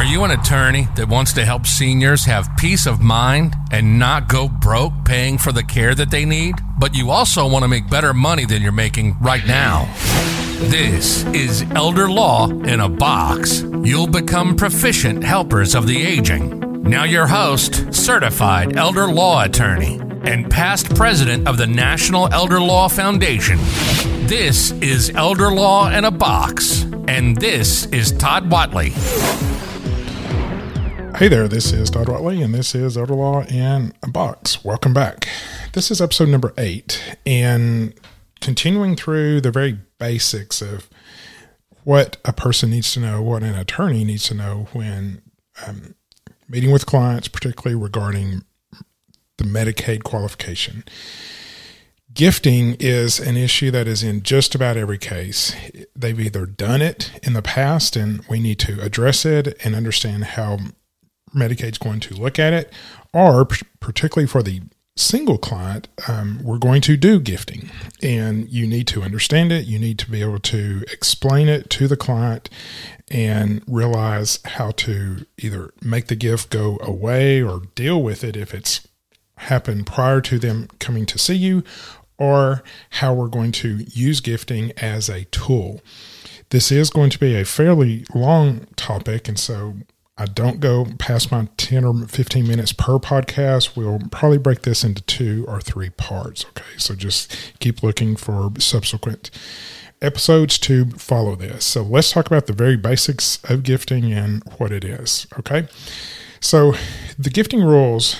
Are you an attorney that wants to help seniors have peace of mind and not go broke paying for the care that they need? But you also want to make better money than you're making right now. This is Elder Law in a Box. You'll become proficient helpers of the aging. Now your host, certified elder law attorney and past president of the National Elder Law Foundation. This is Elder Law in a Box, and this is Todd Whatley. Hey there, this is Todd Whatley, and this is Elder Law in a Box. Welcome back. This is episode number 8, and continuing through the very basics of what a person needs to know, what an attorney needs to know when meeting with clients, particularly regarding the Medicaid qualification. Gifting is an issue that is in just about every case. They've either done it in the past, and we need to address it and understand how Medicaid's going to look at it, or particularly for the single client, we're going to do gifting, and you need to understand it. You need to be able to explain it to the client and realize how to either make the gift go away or deal with it if it's happened prior to them coming to see you, or how we're going to use gifting as a tool. This is going to be a fairly long topic, and so I don't go past my 10 or 15 minutes per podcast. We'll probably break this into 2 or 3 parts. Okay, so just keep looking for subsequent episodes to follow this. So let's talk about the very basics of gifting and what it is. Okay, so the gifting rules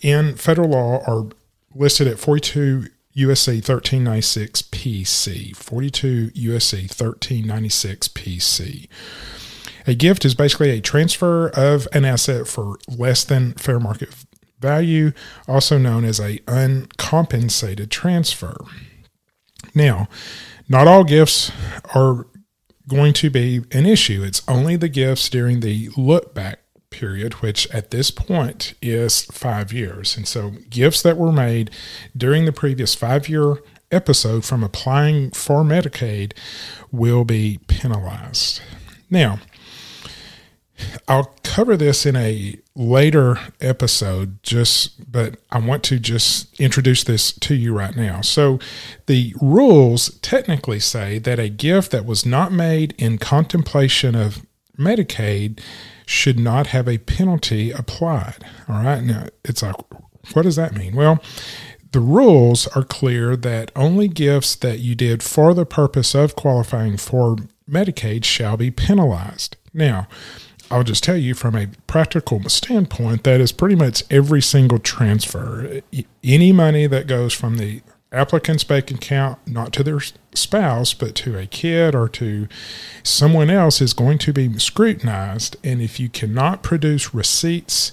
in federal law are listed at 42 U.S.C. 1396 P.C. 42 U.S.C. 1396 P.C. A gift is basically a transfer of an asset for less than fair market value, also known as an uncompensated transfer. Now, not all gifts are going to be an issue. It's only the gifts during the look-back period, which at this point is 5 years. And so gifts that were made during the previous 5-year episode from applying for Medicaid will be penalized. Now, I'll cover this in a later episode, but I want to just introduce this to you right now. So the rules technically say that a gift that was not made in contemplation of Medicaid should not have a penalty applied. All right. Now, it's like, what does that mean? Well, the rules are clear that only gifts that you did for the purpose of qualifying for Medicaid shall be penalized. Now, I'll just tell you from a practical standpoint, that is pretty much every single transfer. Any money that goes from the applicant's bank account, not to their spouse, but to a kid or to someone else, is going to be scrutinized. And if you cannot produce receipts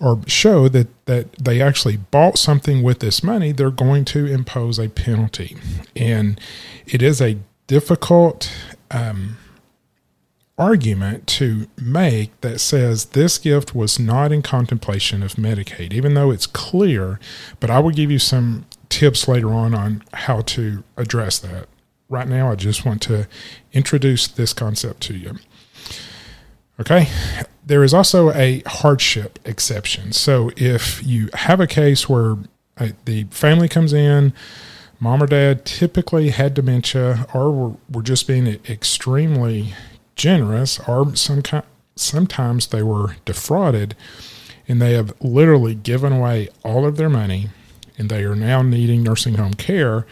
or show that they actually bought something with this money, they're going to impose a penalty. And it is a difficult argument to make that says this gift was not in contemplation of Medicaid, even though it's clear. But I will give you some tips later on how to address that. Right now, I just want to introduce this concept to you. Okay, there is also a hardship exception. So if you have a case where the family comes in, mom or dad typically had dementia or were just being extremely generous, or sometimes they were defrauded, and they have literally given away all of their money, and they are now needing nursing home care,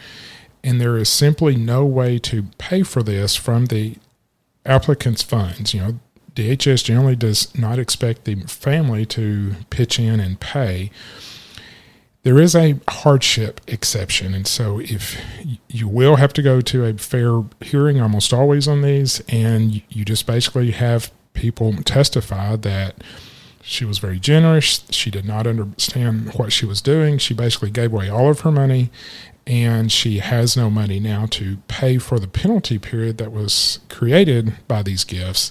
and there is simply no way to pay for this from the applicant's funds. You know, DHS generally does not expect the family to pitch in and pay. There is a hardship exception, and so if you will have to go to a fair hearing almost always on these, and you just basically have people testify that she was very generous, she did not understand what she was doing, she basically gave away all of her money, and she has no money now to pay for the penalty period that was created by these gifts,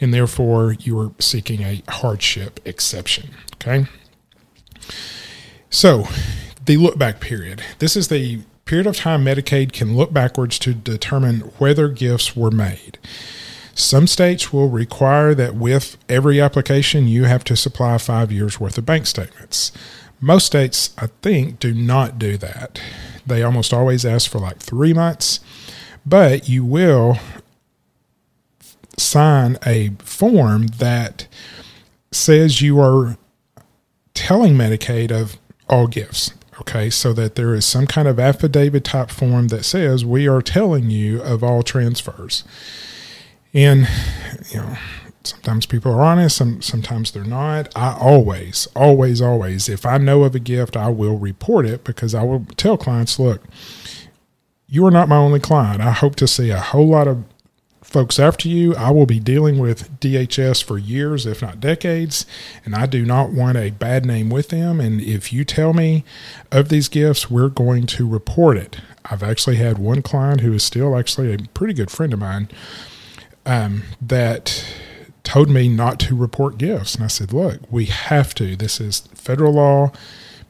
and therefore you are seeking a hardship exception, okay? So, the look-back period. This is the period of time Medicaid can look backwards to determine whether gifts were made. Some states will require that with every application, you have to supply 5 years' worth of bank statements. Most states, I think, do not do that. They almost always ask for like 3 months, but you will sign a form that says you are telling Medicaid of all gifts, okay? So that there is some kind of affidavit type form that says we are telling you of all transfers. And, you know, sometimes people are honest, sometimes they're not. I always, if I know of a gift, I will report it because I will tell clients, look, you are not my only client. I hope to see a whole lot of folks after you. I will be dealing with DHS for years, if not decades, and I do not want a bad name with them. And if you tell me of these gifts, we're going to report it. I've actually had one client who is still actually a pretty good friend of mine that told me not to report gifts. And I said, look, we have to. This is federal law,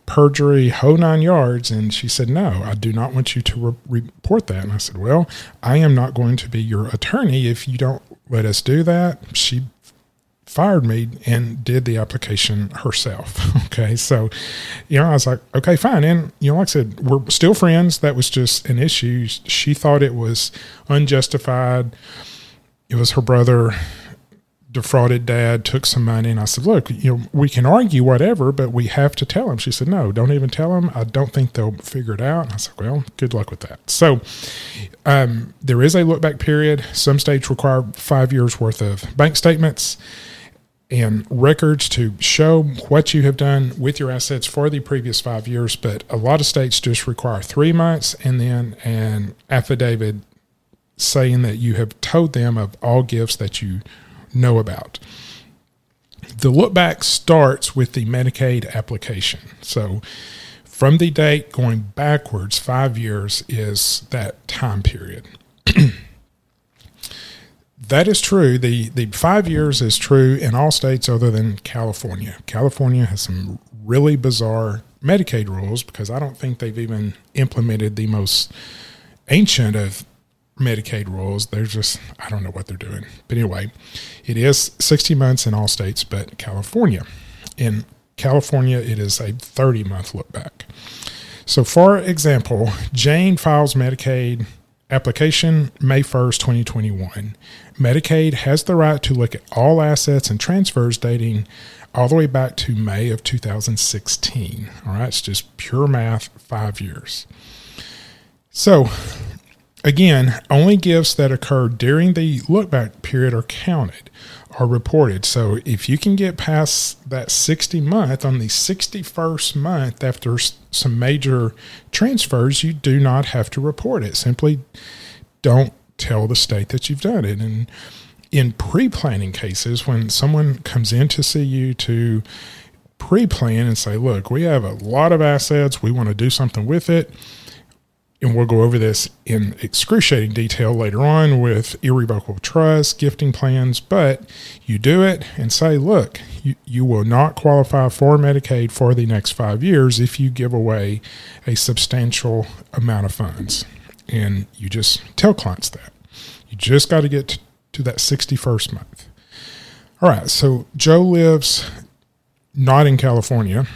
perjury, whole nine yards. And she said, no, I do not want you to report that. And I said, well, I am not going to be your attorney if you don't let us do that. She fired me and did the application herself. Okay. So, you know, I was like, okay, fine. And, you know, like I said, we're still friends. That was just an issue. She thought it was unjustified. It was her brother. Defrauded dad, took some money, and I said, look, you know, we can argue whatever, but we have to tell him. She said, no, don't even tell him. I don't think they'll figure it out. And I said, well, good luck with that. So there is a look-back period. Some states require 5 years' worth of bank statements and records to show what you have done with your assets for the previous 5 years, but a lot of states just require 3 months and then an affidavit saying that you have told them of all gifts that you know about. The look back starts with the Medicaid application. So from the date going backwards, 5 years is that time period. That is true. The 5 years is true in all states other than California. California has some really bizarre Medicaid rules because I don't think they've even implemented the most ancient of Medicaid rules. They're just, I don't know what they're doing. But anyway, it is 60 months in all states, but California. In California, it is a 30-month look back. So for example, Jane files Medicaid application May 1st, 2021. Medicaid has the right to look at all assets and transfers dating all the way back to May of 2016. All right, it's just pure math, 5 years. So again, only gifts that occur during the look-back period are counted, are reported. So if you can get past that 60 month, on the 61st month after some major transfers, you do not have to report it. Simply don't tell the state that you've done it. And in pre-planning cases, when someone comes in to see you to pre-plan and say, look, we have a lot of assets, we want to do something with it, and we'll go over this in excruciating detail later on with irrevocable trusts, gifting plans, but you do it and say, look, you will not qualify for Medicaid for the next 5 years if you give away a substantial amount of funds. And you just tell clients that. You just got to get to that 61st month. All right, so Joe lives not in California,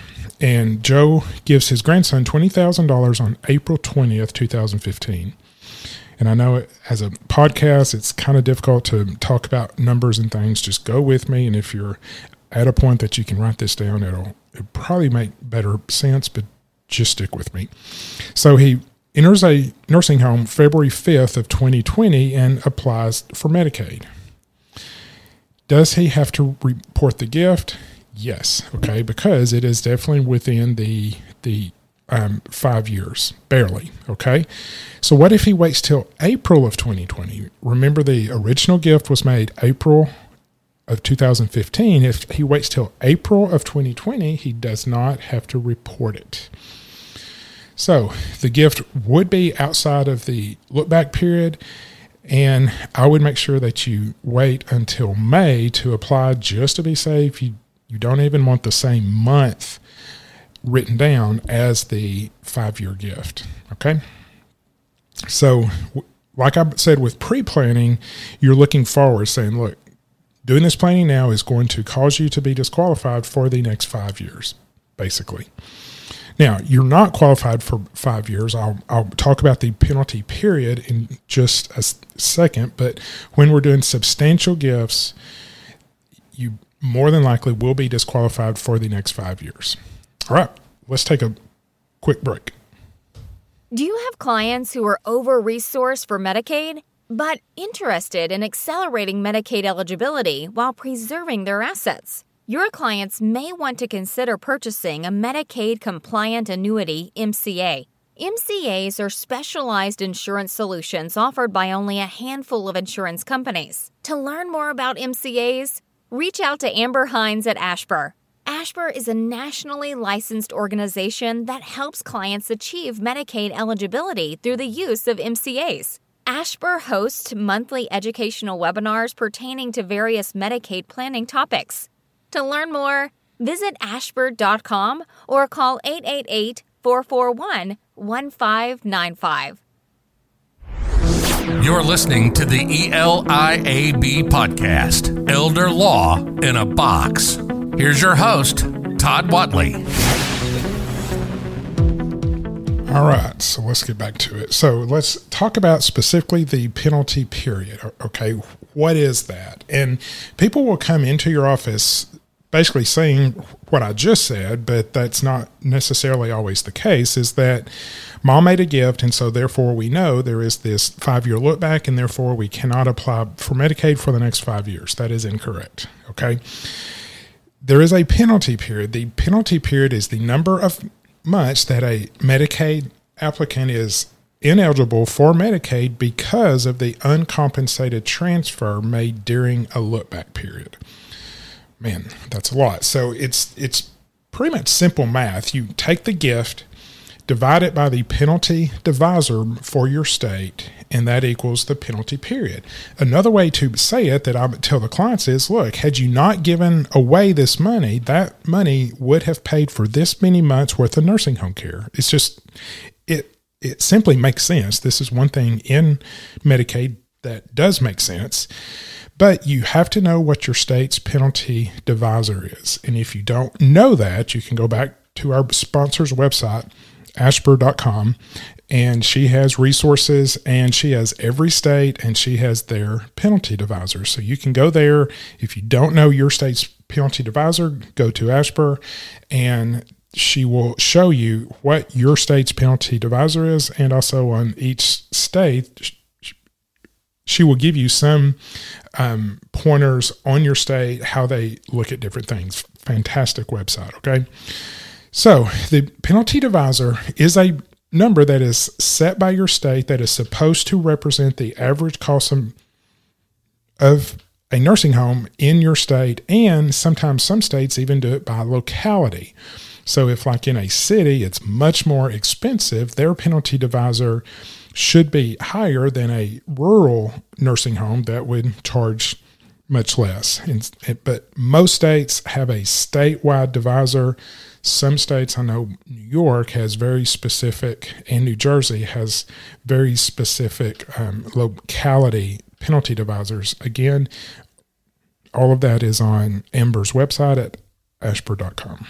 and Joe gives his grandson $20,000 on April 20th, 2015. And I know as a podcast, it's kind of difficult to talk about numbers and things. Just go with me. And if you're at a point that you can write this down, it'll probably make better sense, but just stick with me. So he enters a nursing home February 5th of 2020 and applies for Medicaid. Does he have to report the gift? Yes, okay, because it is definitely within the 5 years, barely, okay? So what if he waits till April of 2020? Remember, the original gift was made April of 2015. If he waits till April of 2020, he does not have to report it. So the gift would be outside of the look-back period, and I would make sure that you wait until May to apply just to be safe. You don't even want the same month written down as the 5 year gift. Okay. So like I said with pre-planning, you're looking forward saying, look, doing this planning now is going to cause you to be disqualified for the next 5 years, basically. Now, you're not qualified for 5 years. I'll talk about the penalty period in just a second, but when we're doing substantial gifts, you more than likely will be disqualified for the next 5 years. All right, let's take a quick break. Do you have clients who are over-resourced for Medicaid, but interested in accelerating Medicaid eligibility while preserving their assets? Your clients may want to consider purchasing a Medicaid-compliant annuity, MCA. MCAs are specialized insurance solutions offered by only a handful of insurance companies. To learn more about MCAs, reach out to Amber Hines at Ashbur. Ashbur is a nationally licensed organization that helps clients achieve Medicaid eligibility through the use of MCAs. Ashbur hosts monthly educational webinars pertaining to various Medicaid planning topics. To learn more, visit ashbur.com or call 888-441-1595. You're listening to the ELIAB podcast, Elder Law in a Box. Here's your host, Todd Whatley. All right, so let's get back to it. So let's talk about specifically the penalty period, okay? What is that? And people will come into your office basically saying what I just said, but that's not necessarily always the case, is that mom made a gift, and so therefore we know there is this 5-year look back, and therefore we cannot apply for Medicaid for the next 5 years. That is incorrect, okay? There is a penalty period. The penalty period is the number of months that a Medicaid applicant is ineligible for Medicaid because of the uncompensated transfer made during a look-back period. Man, that's a lot. So it's pretty much simple math. You take the gift, divide it by the penalty divisor for your state, and that equals the penalty period. Another way to say it that I would tell the clients is, look, had you not given away this money, that money would have paid for this many months worth of nursing home care. It's just, it simply makes sense. This is one thing in Medicaid that does make sense. But you have to know what your state's penalty divisor is. And if you don't know that, you can go back to our sponsor's website, ashbur.com, and she has resources, and she has every state, and she has their penalty divisor. So you can go there. If you don't know your state's penalty divisor, go to Ashbur, and she will show you what your state's penalty divisor is, and also on each state, she will give you some pointers on your state, how they look at different things. Fantastic website, okay? So the penalty divisor is a number that is set by your state that is supposed to represent the average cost of a nursing home in your state, and sometimes some states even do it by locality. So if, like in a city, it's much more expensive, their penalty divisor should be higher than a rural nursing home that would charge much less. But most states have a statewide divisor. Some states, I know New York has very specific, and New Jersey has very specific locality penalty divisors. Again, all of that is on Amber's website at ashbur.com.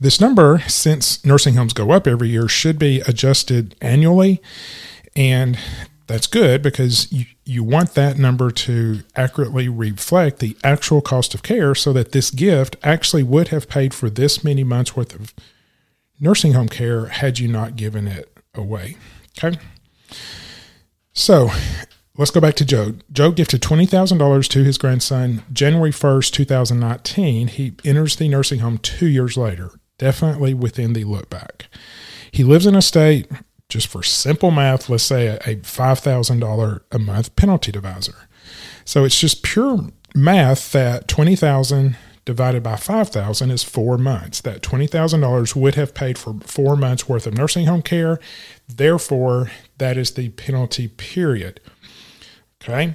This number, since nursing homes go up every year, should be adjusted annually, and that's good because you want that number to accurately reflect the actual cost of care so that this gift actually would have paid for this many months' worth of nursing home care had you not given it away, okay? So let's go back to Joe. Joe gifted $20,000 to his grandson January 1st, 2019. He enters the nursing home 2 years later, definitely within the look back. He lives in a state, just for simple math, let's say a $5,000 a month penalty divisor. So it's just pure math that $20,000 divided by 5,000 is 4 months. That $20,000 would have paid for 4 months worth of nursing home care. Therefore, that is the penalty period. Okay,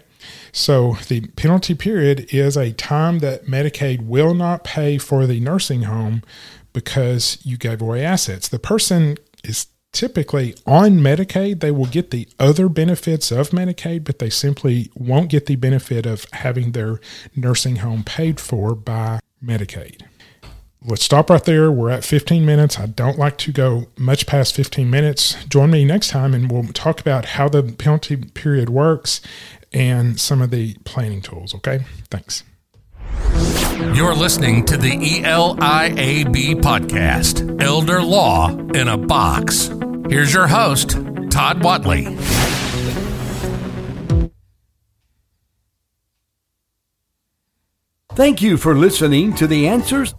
so the penalty period is a time that Medicaid will not pay for the nursing home because you gave away assets. The person is typically on Medicaid, they will get the other benefits of Medicaid, but they simply won't get the benefit of having their nursing home paid for by Medicaid. Let's stop right there. We're at 15 minutes. I don't like to go much past 15 minutes. Join me next time and we'll talk about how the penalty period works and some of the planning tools, okay? Thanks. You're listening to the ELIAB podcast, Elder Law in a Box. Here's your host, Todd Whatley. Thank you for listening to The Answers.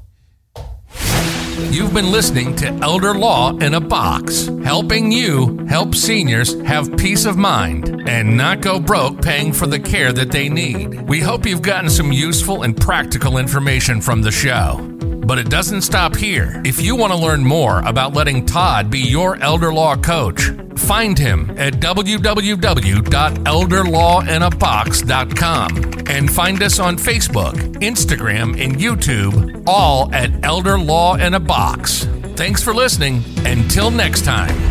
You've been listening to Elder Law in a Box, helping you help seniors have peace of mind and not go broke paying for the care that they need. We hope you've gotten some useful and practical information from the show. But it doesn't stop here. If you want to learn more about letting Todd be your elder law coach, find him at www.elderlawinabox.com and find us on Facebook, Instagram, and YouTube, all at Elder Law in a Box. Thanks for listening. Until next time.